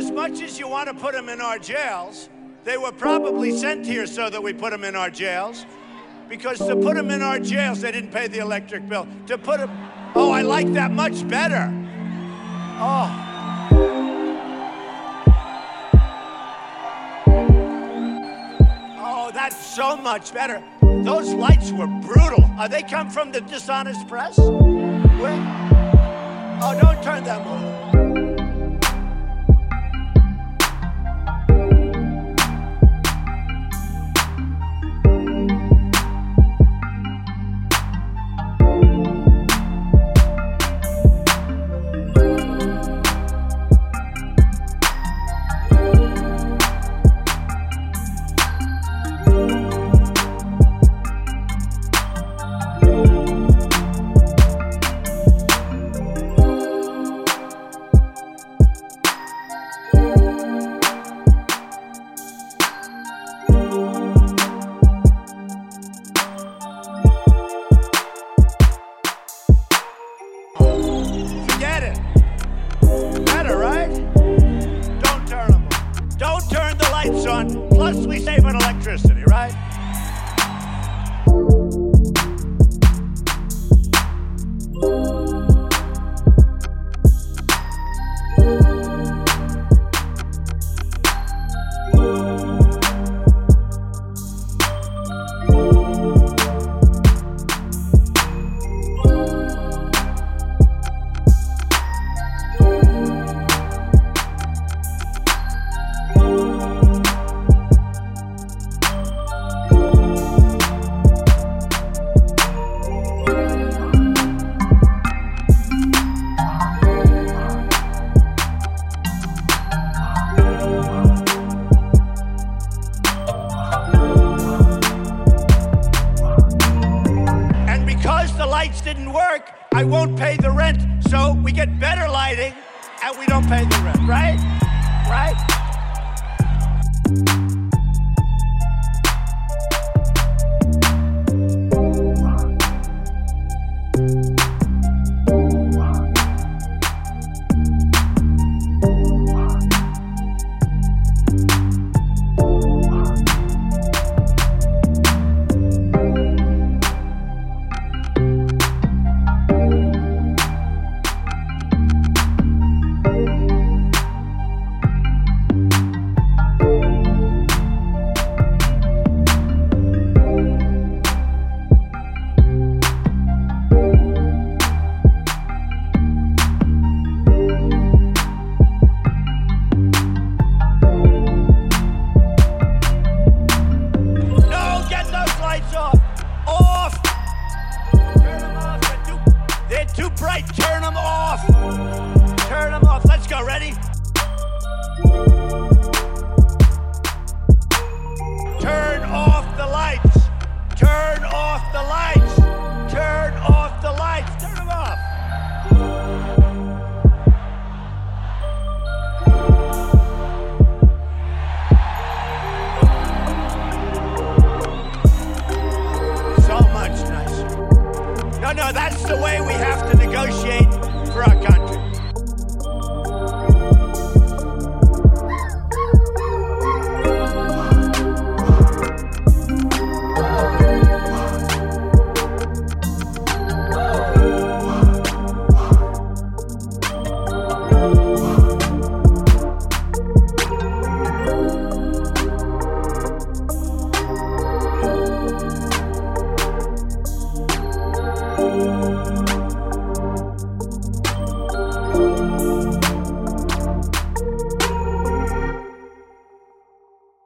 as much as you want to put them in our jails, they were probably sent here so that we put them in our jails. Because to put them in our jails, they didn't pay the electric bill. To put them, oh, I like that much better. Oh. Oh, that's so much better. Those lights were brutal. They come from the dishonest press? Wait. Oh, don't turn them on. No, that's the way we have to negotiate